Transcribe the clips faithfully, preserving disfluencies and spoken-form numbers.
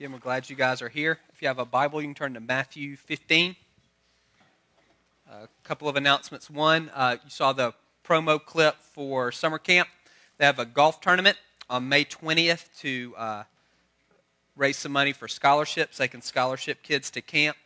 Again, we're glad you guys are here. If you have a Bible, you can turn to Matthew fifteen. A couple of announcements. One, uh, you saw the promo clip for summer camp. They have a golf tournament on May twentieth to uh, raise some money for scholarships. They can scholarship kids to camp.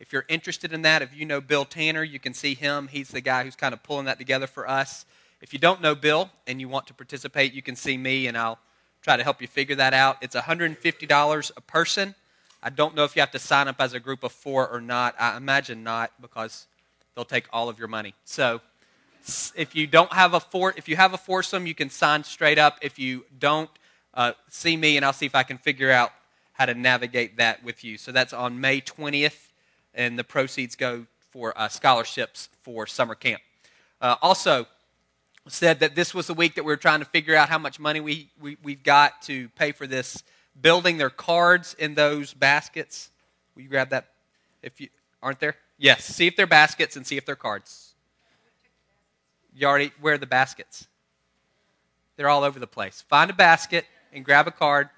If you're interested in that, if you know Bill Tanner, you can see him. He's the guy who's kind of pulling that together for us. If you don't know Bill and you want to participate, you can see me and I'll try to help you figure that out. It's one hundred fifty dollars a person. I don't know if you have to sign up as a group of four or not. I imagine not, because they'll take all of your money. So if you don't have a four, if you have a foursome, you can sign straight up. If you don't, uh, see me and I'll see if I can figure out how to navigate that with you. So that's on May twentieth, and the proceeds go for uh, scholarships for summer camp. Uh, also, said that this was the week that we were trying to figure out how much money we, we, we've got to pay for this building. There are cards in those baskets. Will you grab that? If you aren't there? Yes. See if they're baskets and see if they're cards. You already, where are the baskets? They're all over the place. Find a basket and grab a card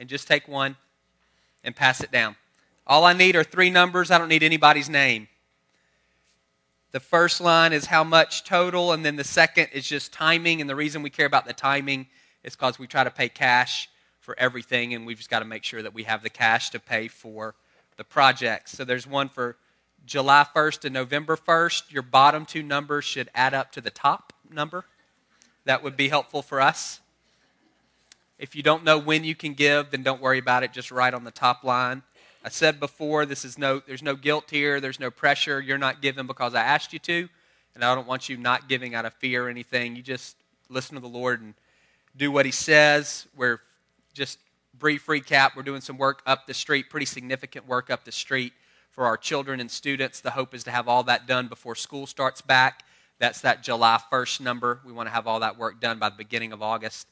and just take one and pass it down. All I need are three numbers. I don't need anybody's name. The first line is how much total, and then the second is just timing, and the reason we care about the timing is because we try to pay cash for everything, and we've just got to make sure that we have the cash to pay for the projects. So there's one for July first and November first. Your bottom two numbers should add up to the top number. That would be helpful for us. If you don't know when you can give, then don't worry about it. Just write on the top line. I said before, this is no. There's no guilt here. There's no pressure. You're not giving because I asked you to, and I don't want you not giving out of fear or anything. You just listen to the Lord and do what He says. We're just brief recap. We're doing some work up the street, pretty significant work up the street for our children and students. The hope is to have all that done before school starts back. That's that July first number. We want to have all that work done by the beginning of August.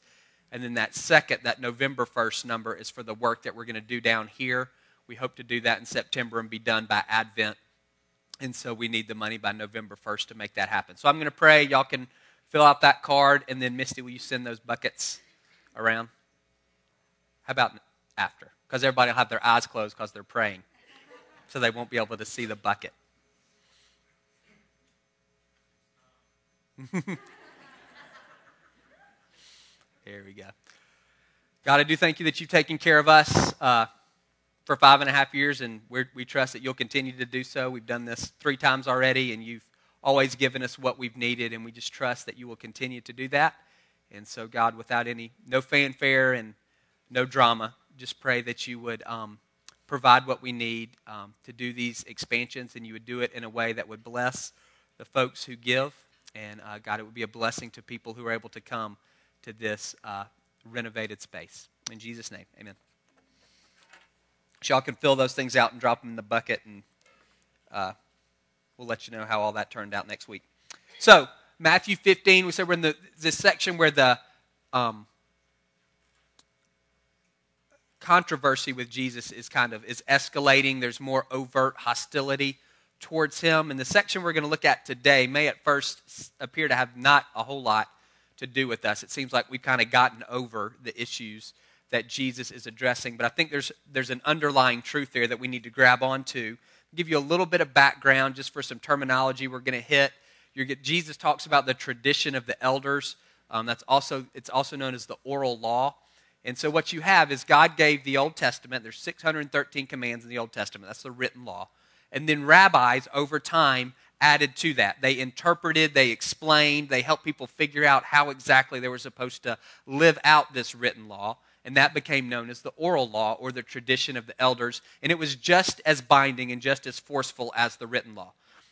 And then that second, that November first number is for the work that we're going to do down here. We hope to do that in September and be done by Advent. And so we need the money by November first to make that happen. So I'm going to pray. Y'all can fill out that card. And then, Misty, will you send those buckets around? How about after? Because everybody will have their eyes closed because they're praying. So they won't be able to see the bucket. There we go. God, I do thank you that you've taken care of us. Uh, for five and a half years, and we're, we trust that you'll continue to do so. We've done this three times already, and you've always given us what we've needed, and we just trust that you will continue to do that. And so, God, without any, no fanfare and no drama, just pray that you would um, provide what we need um, to do these expansions, and you would do it in a way that would bless the folks who give. And, uh, God, it would be a blessing to people who are able to come to this uh, renovated space. In Jesus' name, amen. So y'all can fill those things out and drop them in the bucket, and uh, we'll let you know how all that turned out next week. So Matthew fifteen, we said we're in the, this section where the um, controversy with Jesus is kind of is escalating. There's more overt hostility towards him. And the section we're going to look at today may at first appear to have not a whole lot to do with us. It seems like we've kind of gotten over the issues that Jesus is addressing, but I think there's there's an underlying truth there that we need to grab onto. I'll give you a little bit of background just for some terminology we're going to hit. You're, Jesus talks about the tradition of the elders. Um, that's also it's also known as the oral law. And so what you have is God gave the Old Testament. There's six hundred thirteen commands in the Old Testament. That's the written law. And then rabbis over time added to that. They interpreted, they explained, they helped people figure out how exactly they were supposed to live out this written law. And that became known as the oral law, or the tradition of the elders. And it was just as binding and just as forceful as the written law.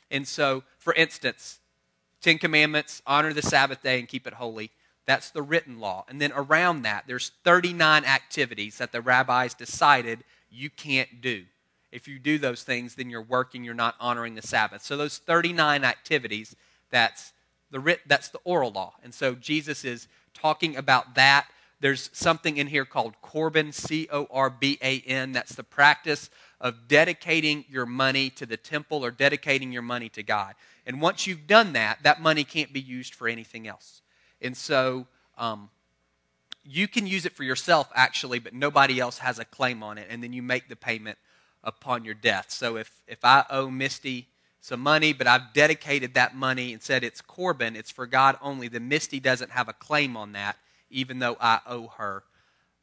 And so, for instance, Ten Commandments, honor the Sabbath day and keep it holy. That's the written law. And then around that, there's thirty-nine activities that the rabbis decided you can't do. If you do those things, then you're working, you're not honoring the Sabbath. So those thirty-nine activities, that's the writ, that's the oral law. And so Jesus is talking about that. There's something in here called Corban, C O R B A N. That's the practice of dedicating your money to the temple, or dedicating your money to God. And once you've done that, that money can't be used for anything else. And so um, you can use it for yourself, actually, but nobody else has a claim on it, and then you make the payment upon your death. So if, if I owe Misty some money, but I've dedicated that money and said it's Corbin, it's for God only, then Misty doesn't have a claim on that, even though I owe her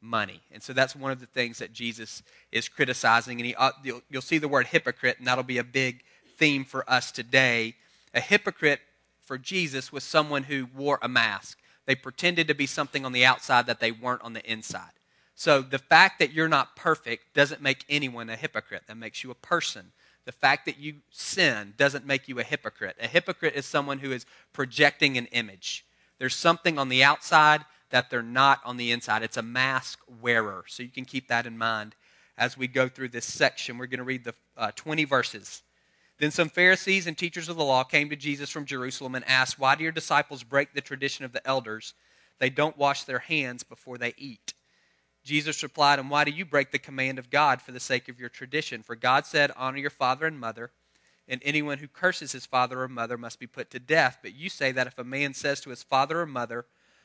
money. And so that's one of the things that Jesus is criticizing. And he, you'll, you'll see the word hypocrite, and that'll be a big theme for us today. A hypocrite for Jesus was someone who wore a mask. They pretended to be something on the outside that they weren't on the inside. So the fact that you're not perfect doesn't make anyone a hypocrite. That makes you a person. The fact that you sin doesn't make you a hypocrite. A hypocrite is someone who is projecting an image. There's something on the outside that they're not on the inside. It's a mask wearer. So you can keep that in mind as we go through this section. We're going to read the uh, twenty verses. Then some Pharisees and teachers of the law came to Jesus from Jerusalem and asked, "Why do your disciples break the tradition of the elders? They don't wash their hands before they eat." Jesus replied, "And why do you break the command of God for the sake of your tradition? For God said, 'Honor your father and mother,' and anyone who curses his father or mother must be put to death. But you say that if a man says to his father or mother,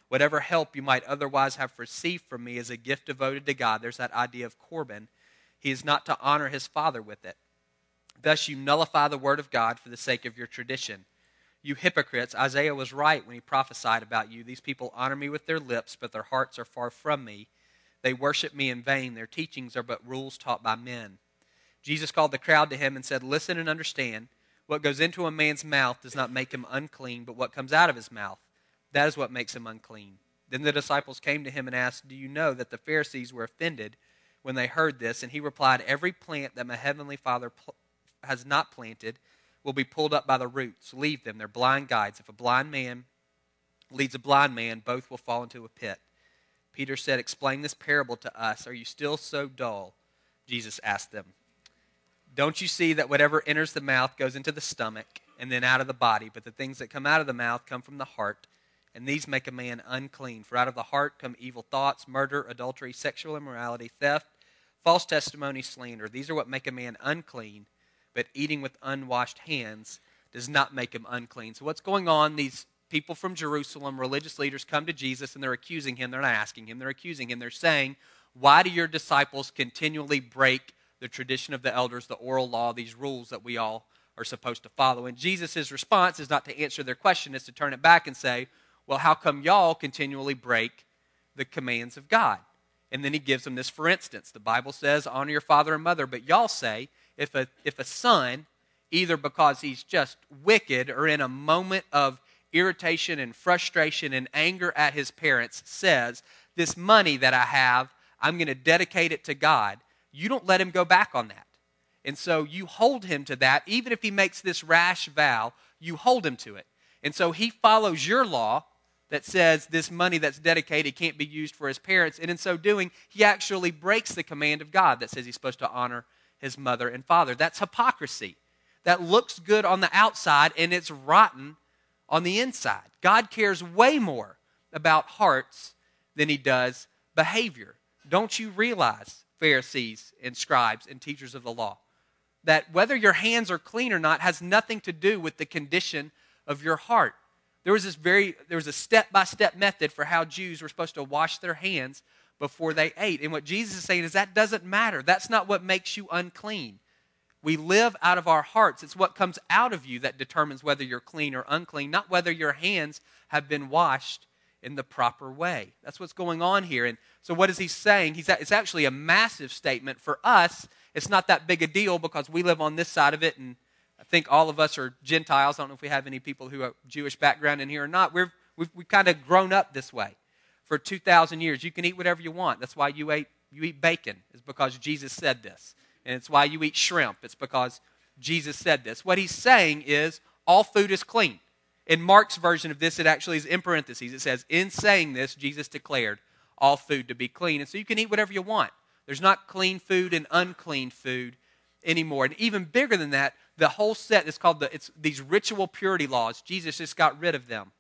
'Whatever help you might otherwise have received from me is a gift devoted to God,'" there's that idea of Corbin, "he is not to honor his father with it. Thus you nullify the word of God for the sake of your tradition. You hypocrites, Isaiah was right when he prophesied about you. 'These people honor me with their lips, but their hearts are far from me. They worship me in vain. Their teachings are but rules taught by men.'" Jesus called the crowd to him and said, "Listen and understand. What goes into a man's mouth does not make him unclean, but what comes out of his mouth, that is what makes him unclean." Then the disciples came to him and asked, "Do you know that the Pharisees were offended when they heard this?" And he replied, "Every plant that my heavenly Father pl- has not planted will be pulled up by the roots. Leave them. They're blind guides. If a blind man leads a blind man, both will fall into a pit." Peter said, "Explain this parable to us. Are you still so dull?" Jesus asked them, "Don't you see that whatever enters the mouth goes into the stomach and then out of the body? But the things that come out of the mouth come from the heart, and these make a man unclean. For out of the heart come evil thoughts, murder, adultery, sexual immorality, theft, false testimony, slander. These are what make a man unclean. But eating with unwashed hands does not make him unclean." So what's going on? These people from Jerusalem, religious leaders, come to Jesus and they're accusing him. They're not asking him. They're accusing him. They're saying, "Why do your disciples continually break the tradition of the elders, the oral law, these rules that we all are supposed to follow?" And Jesus' response is not to answer their question. It's to turn it back and say, "Well, how come y'all continually break the commands of God?" And then he gives them this, for instance. The Bible says, "Honor your father and mother," but y'all say, If a, if a son, either because he's just wicked or in a moment of irritation and frustration and anger at his parents, says, "This money that I have, I'm going to dedicate it to God," you don't let him go back on that. And so you hold him to that. Even if he makes this rash vow, you hold him to it. And so he follows your law that says this money that's dedicated can't be used for his parents. And in so doing, he actually breaks the command of God that says he's supposed to honor his mother and father. That's hypocrisy. That looks good on the outside and it's rotten on the inside. God cares way more about hearts than he does behavior. Don't you realize, Pharisees and scribes and teachers of the law, that whether your hands are clean or not has nothing to do with the condition of your heart? There was this very there was a step-by-step method for how Jews were supposed to wash their hands before they ate. And what Jesus is saying is that doesn't matter. That's not what makes you unclean. We live out of our hearts. It's what comes out of you that determines whether you're clean or unclean, not whether your hands have been washed in the proper way. That's what's going on here. And so what is he saying? He's It's actually a massive statement for us. It's not that big a deal because we live on this side of it, and I think all of us are Gentiles. I don't know if we have any people who have Jewish background in here or not. We're, we've we've kind of grown up this way. For two thousand years, you can eat whatever you want. That's why you, ate, you eat bacon, is because Jesus said this. And it's why you eat shrimp. It's because Jesus said this. What he's saying is all food is clean. In Mark's version of this, it actually is in parentheses. It says, "In saying this, Jesus declared all food to be clean." And so you can eat whatever you want. There's not clean food and unclean food anymore. And even bigger than that, the whole set is called the, it's these ritual purity laws. Jesus just got rid of them.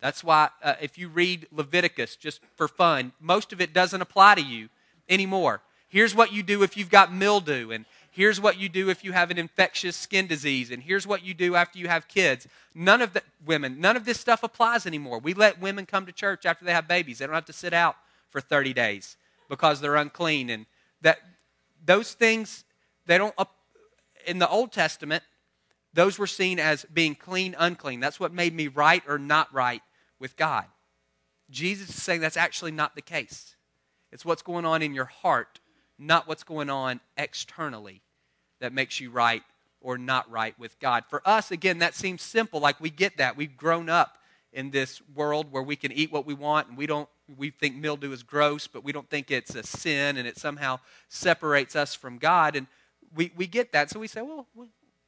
That's why uh, if you read Leviticus just for fun, most of it doesn't apply to you anymore. Here's what you do if you've got mildew, and here's what you do if you have an infectious skin disease, and here's what you do after you have kids. None of the women, none of this stuff applies anymore. We let women come to church after they have babies. They don't have to sit out for thirty days because they're unclean. And that those things, they don't, in the Old Testament, those were seen as being clean, unclean. That's what made me right or not right with God. Jesus is saying that's actually not the case. It's what's going on in your heart, not what's going on externally that makes you right or not right with God. For us, again, that seems simple. Like we get that. We've grown up in this world where we can eat what we want and we don't, we think mildew is gross, but we don't think it's a sin and it somehow separates us from God. And we, we get that. So we say, well,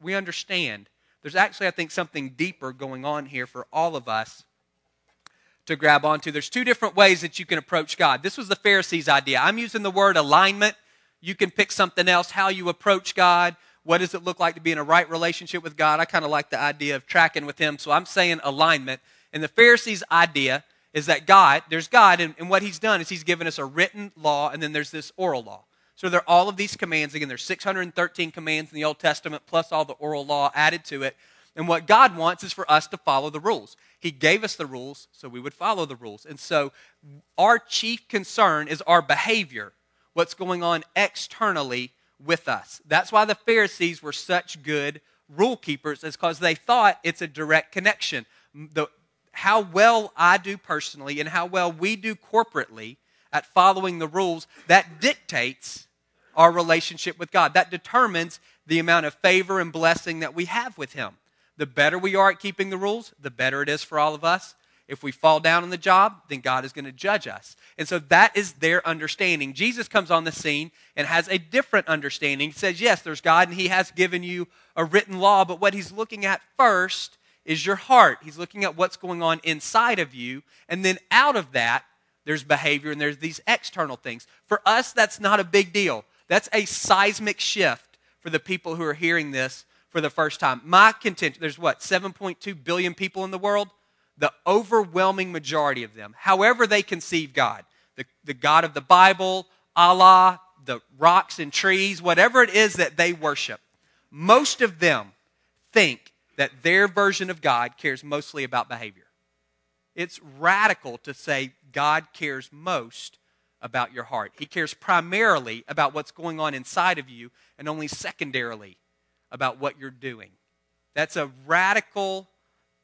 we understand. There's actually, I think, something deeper going on here for all of us to grab onto. There's two different ways that you can approach God. This was the Pharisees' idea. I'm using the word alignment. You can pick something else, how you approach God. What does it look like to be in a right relationship with God? I kind of like the idea of tracking with him, so I'm saying alignment. And the Pharisees' idea is that God, there's God, and, and what he's done is he's given us a written law, and then there's this oral law. So there are all of these commands. Again, there's six hundred thirteen commands in the Old Testament, plus all the oral law added to it. And what God wants is for us to follow the rules. He gave us the rules, so we would follow the rules. And so our chief concern is our behavior, what's going on externally with us. That's why the Pharisees were such good rule keepers, is because they thought it's a direct connection. The, how well I do personally and how well we do corporately at following the rules, that dictates our relationship with God. That determines the amount of favor and blessing that we have with him. The better we are at keeping the rules, the better it is for all of us. If we fall down on the job, then God is going to judge us. And so that is their understanding. Jesus comes on the scene and has a different understanding. He says, yes, there's God, and he has given you a written law, but what he's looking at first is your heart. He's looking at what's going on inside of you, and then out of that, there's behavior, and there's these external things. For us, that's not a big deal. That's a seismic shift for the people who are hearing this for the first time. My contention, there's what, seven point two billion people in the world? The overwhelming majority of them, however they conceive God, the, the God of the Bible, Allah, the rocks and trees, whatever it is that they worship, most of them think that their version of God cares mostly about behavior. It's radical to say God cares most about your heart. He cares primarily about what's going on inside of you and only secondarily about what you're doing. That's a radical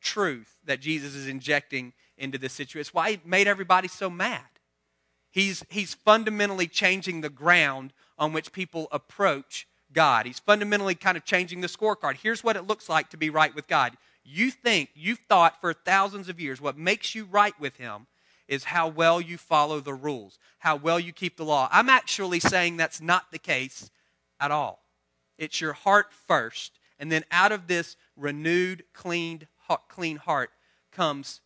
truth that Jesus is injecting into this situation. It's why he made everybody so mad. He's, he's fundamentally changing the ground on which people approach God. He's fundamentally kind of changing the scorecard. Here's what it looks like to be right with God. You think, you've thought for thousands of years, what makes you right with him is how well you follow the rules, how well you keep the law. I'm actually saying that's not the case at all. It's your heart first, and then out of this renewed, cleaned, clean heart comes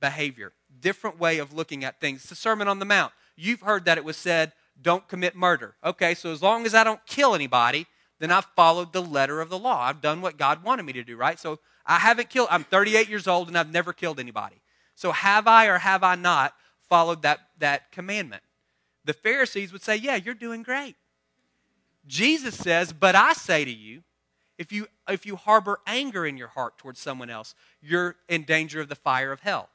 behavior. Different way of looking at things. It's the Sermon on the Mount. You've heard that it was said, don't commit murder. Okay, so as long as I don't kill anybody, then I've followed the letter of the law. I've done what God wanted me to do, right? So I haven't killed, I'm thirty-eight years old and I've never killed anybody. So have I or have I not followed that, that commandment? The Pharisees would say, yeah, you're doing great. Jesus says, but I say to you, if you if you harbor anger in your heart towards someone else, you're in danger of the fire of hell.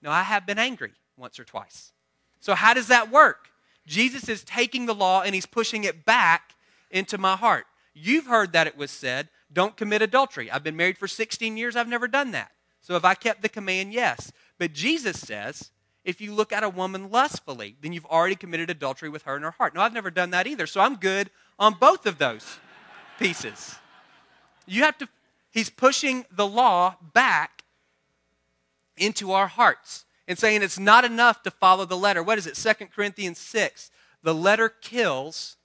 Now, I have been angry once or twice. So how does that work? Jesus is taking the law and he's pushing it back into my heart. You've heard that it was said, don't commit adultery. I've been married for sixteen years. I've never done that. So have I kept the command? Yes. But Jesus says, if you look at a woman lustfully, then you've already committed adultery with her in her heart. No, I've never done that either. So I'm good on both of those pieces. You have to, he's pushing the law back into our hearts and saying it's not enough to follow the letter. What is it? Second Corinthians six. The letter kills,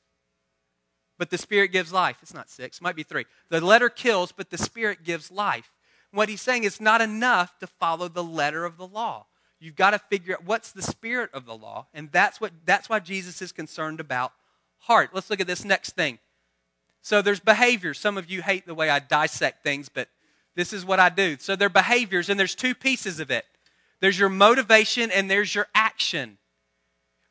but the Spirit gives life. It's not six, it might be three. The letter kills, but the Spirit gives life. What he's saying is not enough to follow the letter of the law. You've got to figure out what's the spirit of the law, and that's what that's why Jesus is concerned about heart. Let's look at this next thing. So there's behaviors. Some of you hate the way I dissect things, but this is what I do. So there are behaviors, and there's two pieces of it. There's your motivation, and there's your action.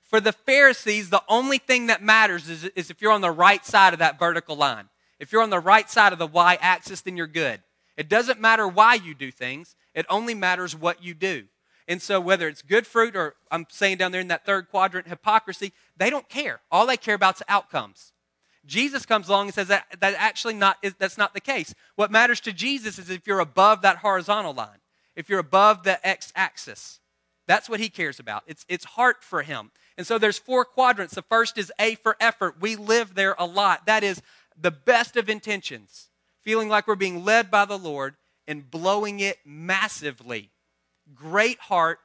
For the Pharisees, the only thing that matters is, is if you're on the right side of that vertical line. If you're on the right side of the y-axis, then you're good. It doesn't matter why you do things. It only matters what you do. And so whether it's good fruit or I'm saying down there in that third quadrant, hypocrisy, they don't care. All they care about is outcomes. Jesus comes along and says that, that actually not is, that's not the case. What matters to Jesus is if you're above that horizontal line, if you're above the x-axis. That's what he cares about. It's, it's heart for him. And so there's four quadrants. The first is A for effort. We live there a lot. That is the best of intentions, feeling like we're being led by the Lord and blowing it massively. Great heart,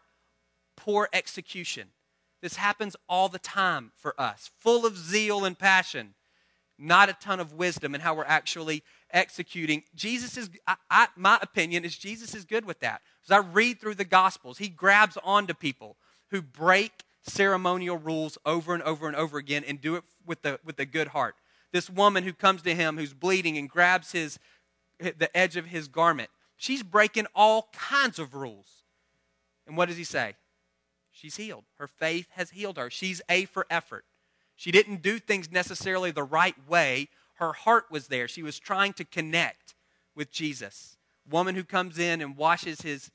poor execution. This happens all the time for us, full of zeal and passion. Not a ton of wisdom in how we're actually executing. Jesus is, I, I, my opinion is Jesus is good with that. As I read through the Gospels, he grabs onto people who break ceremonial rules over and over and over again and do it with the with a good heart. This woman who comes to him who's bleeding and grabs his the edge of his garment, she's breaking all kinds of rules. And what does he say? She's healed. Her faith has healed her. She's A for effort. She didn't do things necessarily the right way. Her heart was there. She was trying to connect with Jesus. Woman who comes in and washes his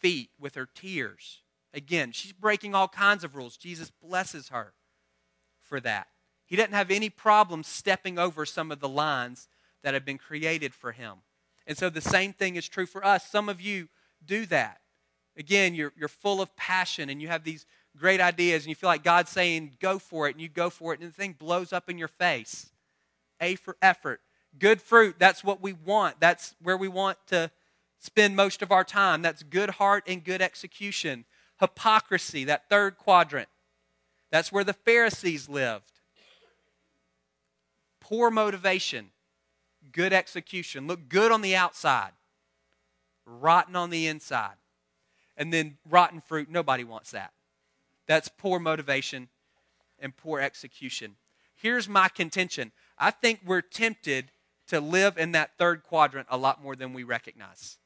feet with her tears. Again, she's breaking all kinds of rules. Jesus blesses her for that. He doesn't have any problem stepping over some of the lines that have been created for him. And so the same thing is true for us. Some of you do that. Again, you're, you're full of passion and you have these great ideas, and you feel like God's saying, go for it, and you go for it, and the thing blows up in your face. A for effort. Good fruit, that's what we want. That's where we want to spend most of our time. That's good heart and good execution. Hypocrisy, that third quadrant. That's where the Pharisees lived. Poor motivation, good execution. Look good on the outside, rotten on the inside. And then rotten fruit, nobody wants that. That's poor motivation and poor execution. Here's my contention. I think we're tempted to live in that third quadrant a lot more than we recognize.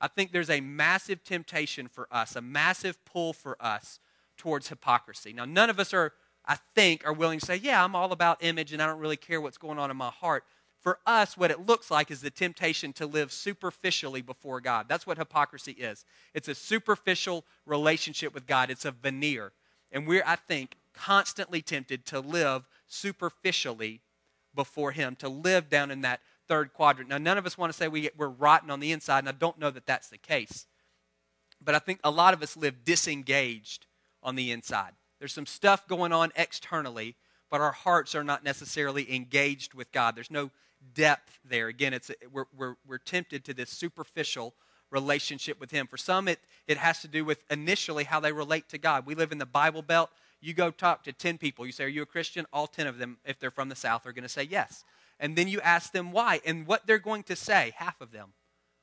I think there's a massive temptation for us, a massive pull for us towards hypocrisy. Now, none of us are, I think, are willing to say, yeah, I'm all about image and I don't really care what's going on in my heart. For us, what it looks like is the temptation to live superficially before God. That's what hypocrisy is. It's a superficial relationship with God. It's a veneer. And we're, I think, constantly tempted to live superficially before him, to live down in that third quadrant. Now, none of us want to say we get, we're rotten on the inside, and I don't know that that's the case. But I think a lot of us live disengaged on the inside. There's some stuff going on externally, but our hearts are not necessarily engaged with God. There's no depth there. Again, it's a, we're, we're, we're tempted to this superficial relationship with him. For some, it, it has to do with initially how they relate to God. We live in the Bible Belt. You go talk to ten people. You say, are you a Christian? All ten of them, if they're from the South, are going to say yes. And then you ask them why. And what they're going to say, half of them,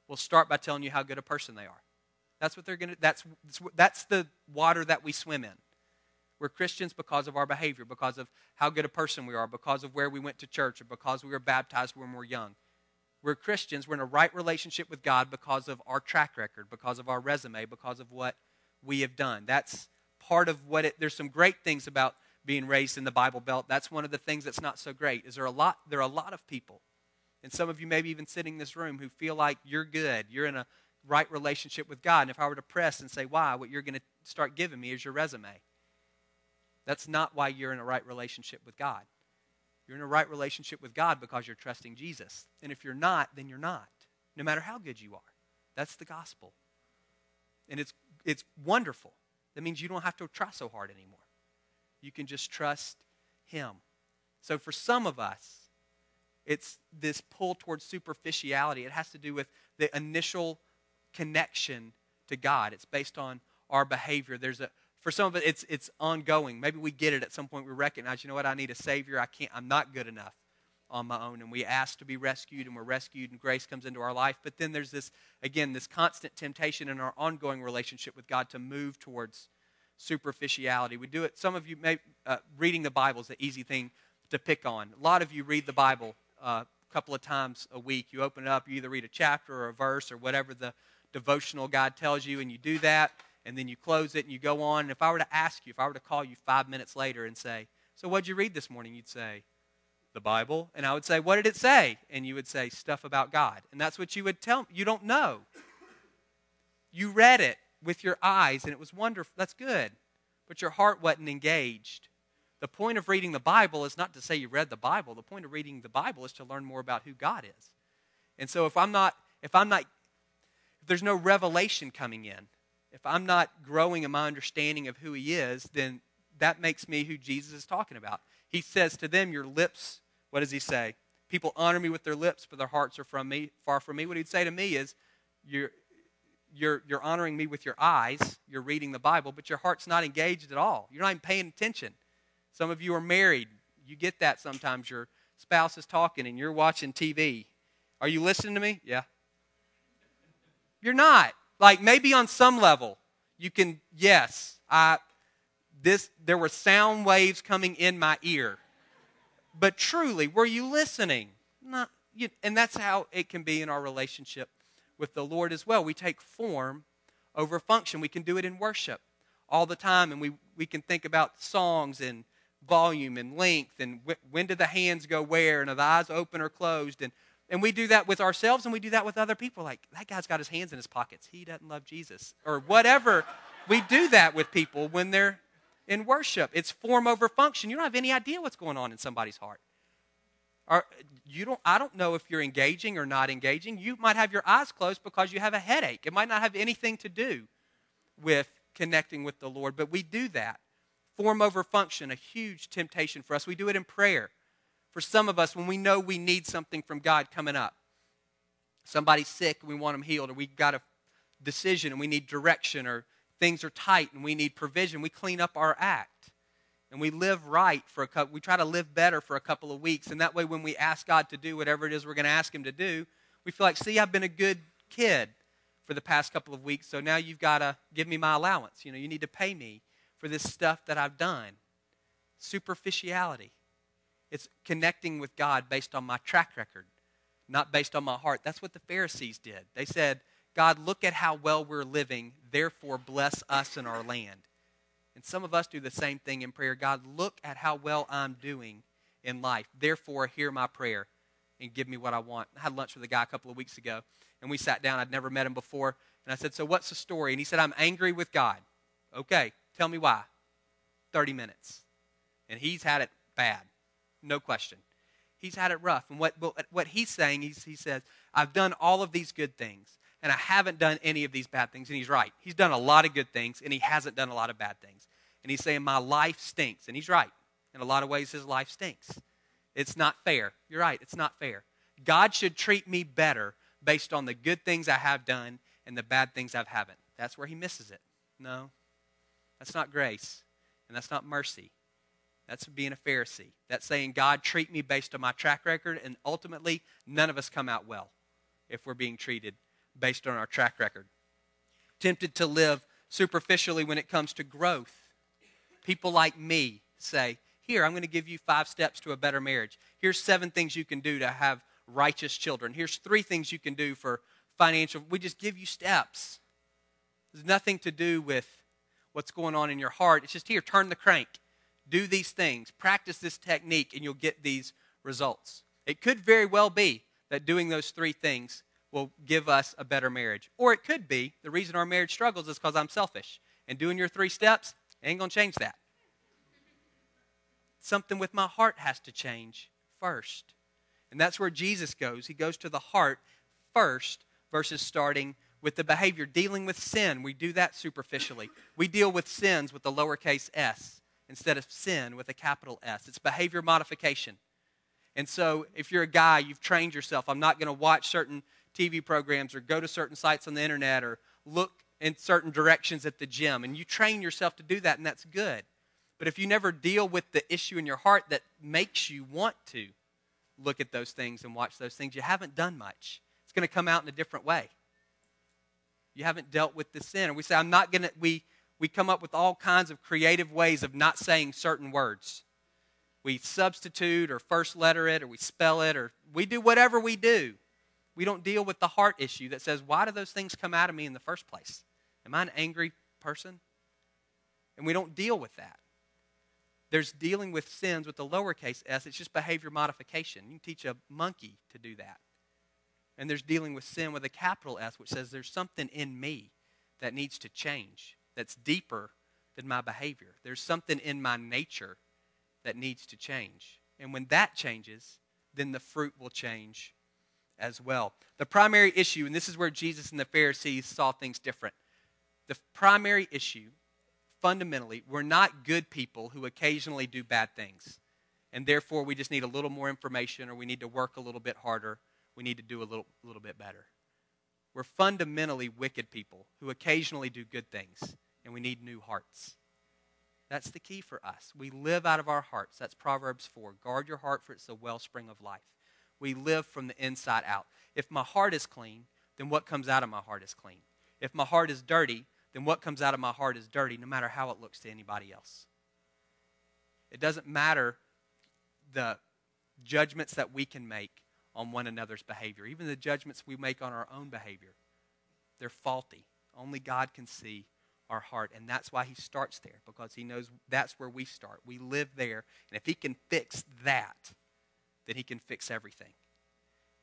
will start by telling you how good a person they are. That's what they're going to, that's, that's the water that we swim in. We're Christians because of our behavior, because of how good a person we are, because of where we went to church, or because we were baptized when we were young. We're Christians, we're in a right relationship with God because of our track record, because of our resume, because of what we have done. That's part of what it, there's some great things about being raised in the Bible Belt. That's one of the things that's not so great, is there a lot, there are a lot of people, and some of you maybe even sitting in this room, who feel like you're good, you're in a right relationship with God, and if I were to press and say why, what you're going to start giving me is your resume. That's not why you're in a right relationship with God. You're in a right relationship with God because you're trusting Jesus. And if you're not, then you're not, no matter how good you are. That's the gospel. And it's it's wonderful. That means you don't have to try so hard anymore. You can just trust him. So for some of us, it's this pull towards superficiality. It has to do with the initial connection to God. It's based on our behavior. There's a For some of it, it's it's ongoing. Maybe we get it at some point. We recognize, you know what, I need a Savior. I can't. I'm not good enough on my own. And we ask to be rescued, and we're rescued, and grace comes into our life. But then there's this, again, this constant temptation in our ongoing relationship with God to move towards superficiality. We do it. Some of you, may, uh, reading the Bible is the easy thing to pick on. A lot of you read the Bible uh, a couple of times a week. You open it up. You either read a chapter or a verse or whatever the devotional guide tells you, and you do that. And then you close it and you go on. And if I were to ask you, if I were to call you five minutes later and say, so what'd you read this morning? You'd say, the Bible. And I would say, what did it say? And you would say, stuff about God. And that's what you would tell me. You don't know. You read it. with your eyes, and it was wonderful. That's good. But your heart wasn't engaged. The point of reading the Bible is not to say you read the Bible. The point of reading the Bible is to learn more about who God is. And so if I'm not, if I'm not, if there's no revelation coming in, if I'm not growing in my understanding of who he is, then that makes me who Jesus is talking about. He says to them, your lips, what does he say? People honor me with their lips, but their hearts are from me, far from me. What he'd say to me is, you're, you're, you're honoring me with your eyes, you're reading the Bible, but your heart's not engaged at all. You're not even paying attention. Some of you are married. You get that sometimes. Your spouse is talking and you're watching T V. Are you listening to me? Yeah. You're not. Like, maybe on some level, you can, yes, I, this, there were sound waves coming in my ear. But truly, were you listening? Not, you, and that's how it can be in our relationship with the Lord as well. We take form over function. We can do it in worship all the time, and we, we can think about songs and volume and length and wh- when do the hands go where and are the eyes open or closed. And, and we do that with ourselves, and we do that with other people. Like, that guy's got his hands in his pockets. He doesn't love Jesus or whatever. We do that with people when they're in worship. It's form over function. You don't have any idea what's going on in somebody's heart. Or you don't. I don't know if you're engaging or not engaging. You might have your eyes closed because you have a headache. It might not have anything to do with connecting with the Lord, but we do that. Form over function, a huge temptation for us. We do it in prayer. For some of us, when we know we need something from God coming up, somebody's sick and we want them healed, or we've got a decision and we need direction, or things are tight and we need provision, we clean up our act and we live right for a couple, we try to live better for a couple of weeks. And that way, when we ask God to do whatever it is we're going to ask him to do, we feel like, see, I've been a good kid for the past couple of weeks, so now you've got to give me my allowance. You know, you need to pay me for this stuff that I've done. Superficiality. It's connecting with God based on my track record, not based on my heart. That's what the Pharisees did. They said, God, look at how well we're living, therefore bless us in our land. And some of us do the same thing in prayer. God, look at how well I'm doing in life, therefore hear my prayer and give me what I want. I had lunch with a guy a couple of weeks ago, and we sat down. I'd never met him before. And I said, so what's the story? And he said, I'm angry with God. Okay, tell me why. thirty minutes. And he's had it bad, no question. He's had it rough. And what what he's saying, he's, he says, I've done all of these good things, and I haven't done any of these bad things. And he's right. He's done a lot of good things, and he hasn't done a lot of bad things. And he's saying, my life stinks. And he's right. In a lot of ways, his life stinks. It's not fair. You're right. It's not fair. God should treat me better based on the good things I have done and the bad things I haven't. That's where he misses it. No, that's not grace, and that's not mercy. That's being a Pharisee. That's saying, God, treat me based on my track record, and ultimately, none of us come out well if we're being treated based on our track record. Tempted to live superficially when it comes to growth. People like me say, here, I'm going to give you five steps to a better marriage. Here's seven things you can do to have righteous children. Here's three things you can do for financial. We just give you steps. There's nothing to do with what's going on in your heart. It's just, here, turn the crank. Do these things. Practice this technique, and you'll get these results. It could very well be that doing those three things will give us a better marriage. Or it could be the reason our marriage struggles is because I'm selfish. And doing your three steps ain't going to change that. Something with my heart has to change first. And that's where Jesus goes. He goes to the heart first versus starting with the behavior, dealing with sin. We do that superficially. We deal with sins with a lowercase s instead of sin with a capital S. It's behavior modification. And so if you're a guy, you've trained yourself. I'm not going to watch certain T V programs or go to certain sites on the internet or look in certain directions at the gym. And you train yourself to do that, and that's good. But if you never deal with the issue in your heart that makes you want to look at those things and watch those things, you haven't done much. It's going to come out in a different way. You haven't dealt with the sin. And we say, I'm not going to, we we come up with all kinds of creative ways of not saying certain words. We substitute or first letter it, or we spell it, or we do whatever we do. We don't deal with the heart issue that says, why do those things come out of me in the first place? Am I an angry person? And we don't deal with that. There's dealing with sins with the lowercase s. It's just behavior modification. You can teach a monkey to do that. And there's dealing with sin with a capital S, which says there's something in me that needs to change, that's deeper than my behavior. There's something in my nature that needs to change. And when that changes, then the fruit will change as well. The primary issue, and this is where Jesus and the Pharisees saw things different. The primary issue, fundamentally, we're not good people who occasionally do bad things. And therefore, we just need a little more information, or we need to work a little bit harder. We need to do a little, little bit better. We're fundamentally wicked people who occasionally do good things, and we need new hearts. That's the key for us. We live out of our hearts. That's Proverbs four. Guard your heart, for it's the wellspring of life. We live from the inside out. If my heart is clean, then what comes out of my heart is clean. If my heart is dirty, then what comes out of my heart is dirty, no matter how it looks to anybody else. It doesn't matter the judgments that we can make on one another's behavior. Even the judgments we make on our own behavior, they're faulty. Only God can see our heart, and that's why he starts there, because he knows that's where we start. We live there, and if he can fix that, then he can fix everything.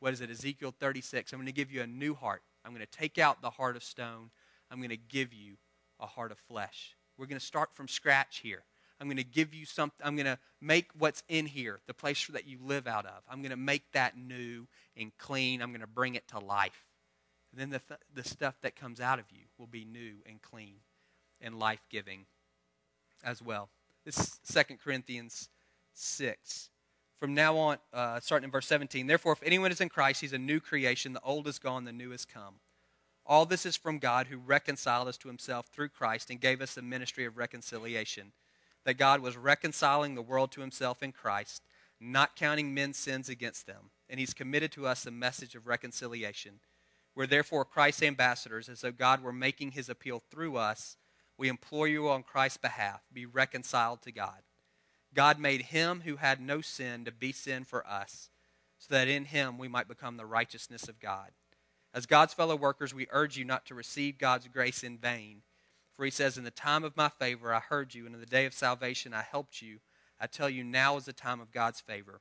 What is it? Ezekiel thirty-six, I'm going to give you a new heart. I'm going to take out the heart of stone. I'm going to give you a heart of flesh. We're going to start from scratch here. I'm going to give you something. I'm going to make what's in here, the place that you live out of. I'm going to make that new and clean. I'm going to bring it to life. And then the, th- the stuff that comes out of you will be new and clean and life-giving as well. This is Second Corinthians six. From now on, uh, starting in verse seventeen, therefore, if anyone is in Christ, he's a new creation. The old is gone, the new has come. All this is from God, who reconciled us to himself through Christ and gave us the ministry of reconciliation, that God was reconciling the world to himself in Christ, not counting men's sins against them. And he's committed to us the message of reconciliation. We're therefore Christ's ambassadors, as though God were making his appeal through us. We implore you on Christ's behalf, be reconciled to God. God made him who had no sin to be sin for us, so that in him we might become the righteousness of God. As God's fellow workers, we urge you not to receive God's grace in vain. For he says, in the time of my favor I heard you, and in the day of salvation I helped you. I tell you, now is the time of God's favor.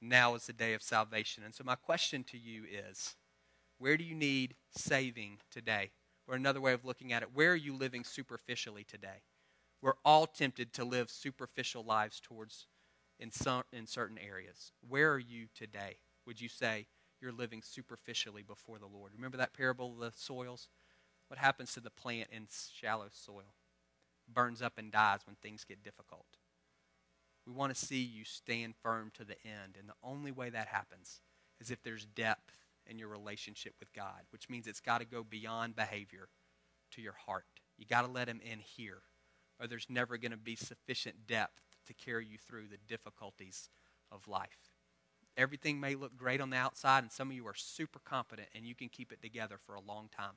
Now is the day of salvation. And so my question to you is, where do you need saving today? Or another way of looking at it, where are you living superficially today? We're all tempted to live superficial lives towards in some in certain areas. Where are you today? Would you say you're living superficially before the Lord? Remember that parable of the soils? What happens to the plant in shallow soil? Burns up and dies when things get difficult. We want to see you stand firm to the end, and the only way that happens is if there's depth in your relationship with God, which means it's got to go beyond behavior to your heart. You got to let him in here, or there's never going to be sufficient depth to carry you through the difficulties of life. Everything may look great on the outside, and some of you are super competent, and you can keep it together for a long time.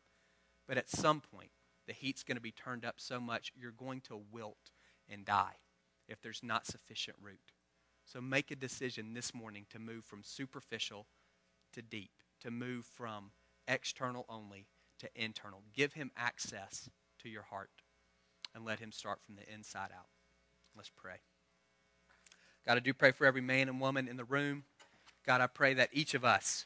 But at some point, the heat's going to be turned up so much, you're going to wilt and die if there's not sufficient root. So make a decision this morning to move from superficial to deep, to move from external only to internal. Give him access to your heart, and let him start from the inside out. Let's pray. God, I do pray for every man and woman in the room. God, I pray that each of us,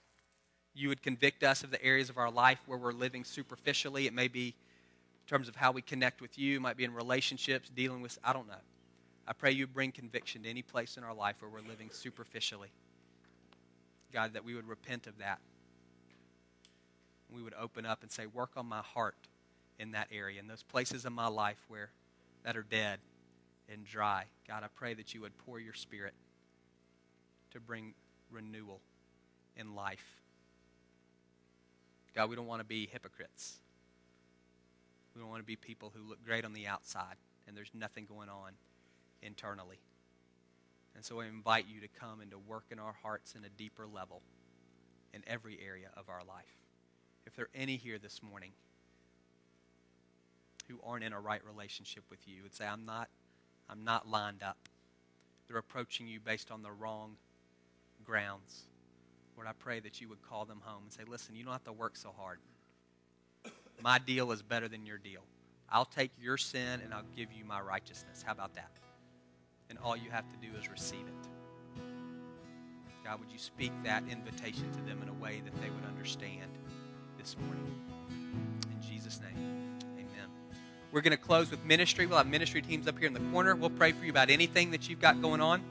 you would convict us of the areas of our life where we're living superficially. It may be in terms of how we connect with you. It might be in relationships, dealing with, I don't know. I pray you bring conviction to any place in our life where we're living superficially. God, that we would repent of that. We would open up and say, work on my heart in that area, in those places in my life where that are dead and dry. God, I pray that you would pour your spirit to bring renewal in life. God, we don't want to be hypocrites. We don't want to be people who look great on the outside and there's nothing going on internally. And so I invite you to come and to work in our hearts in a deeper level in every area of our life. If there are any here this morning who aren't in a right relationship with you and say, I'm not, I'm not lined up. They're approaching you based on the wrong grounds. Lord, I pray that you would call them home and say, listen, you don't have to work so hard. My deal is better than your deal. I'll take your sin and I'll give you my righteousness. How about that? And all you have to do is receive it. God, would you speak that invitation to them in a way that they would understand this morning? In Jesus' name, amen. We're going to close with ministry. We'll have ministry teams up here in the corner. We'll pray for you about anything that you've got going on.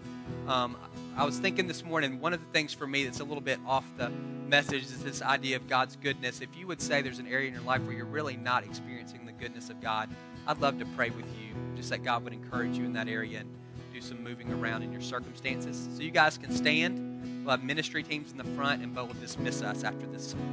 Um, I was thinking this morning, one of the things for me that's a little bit off the message is this idea of God's goodness. If you would say there's an area in your life where you're really not experiencing the goodness of God, I'd love to pray with you, just that God would encourage you in that area and do some moving around in your circumstances. So you guys can stand. We'll have ministry teams in the front, and Bo will dismiss us after this song.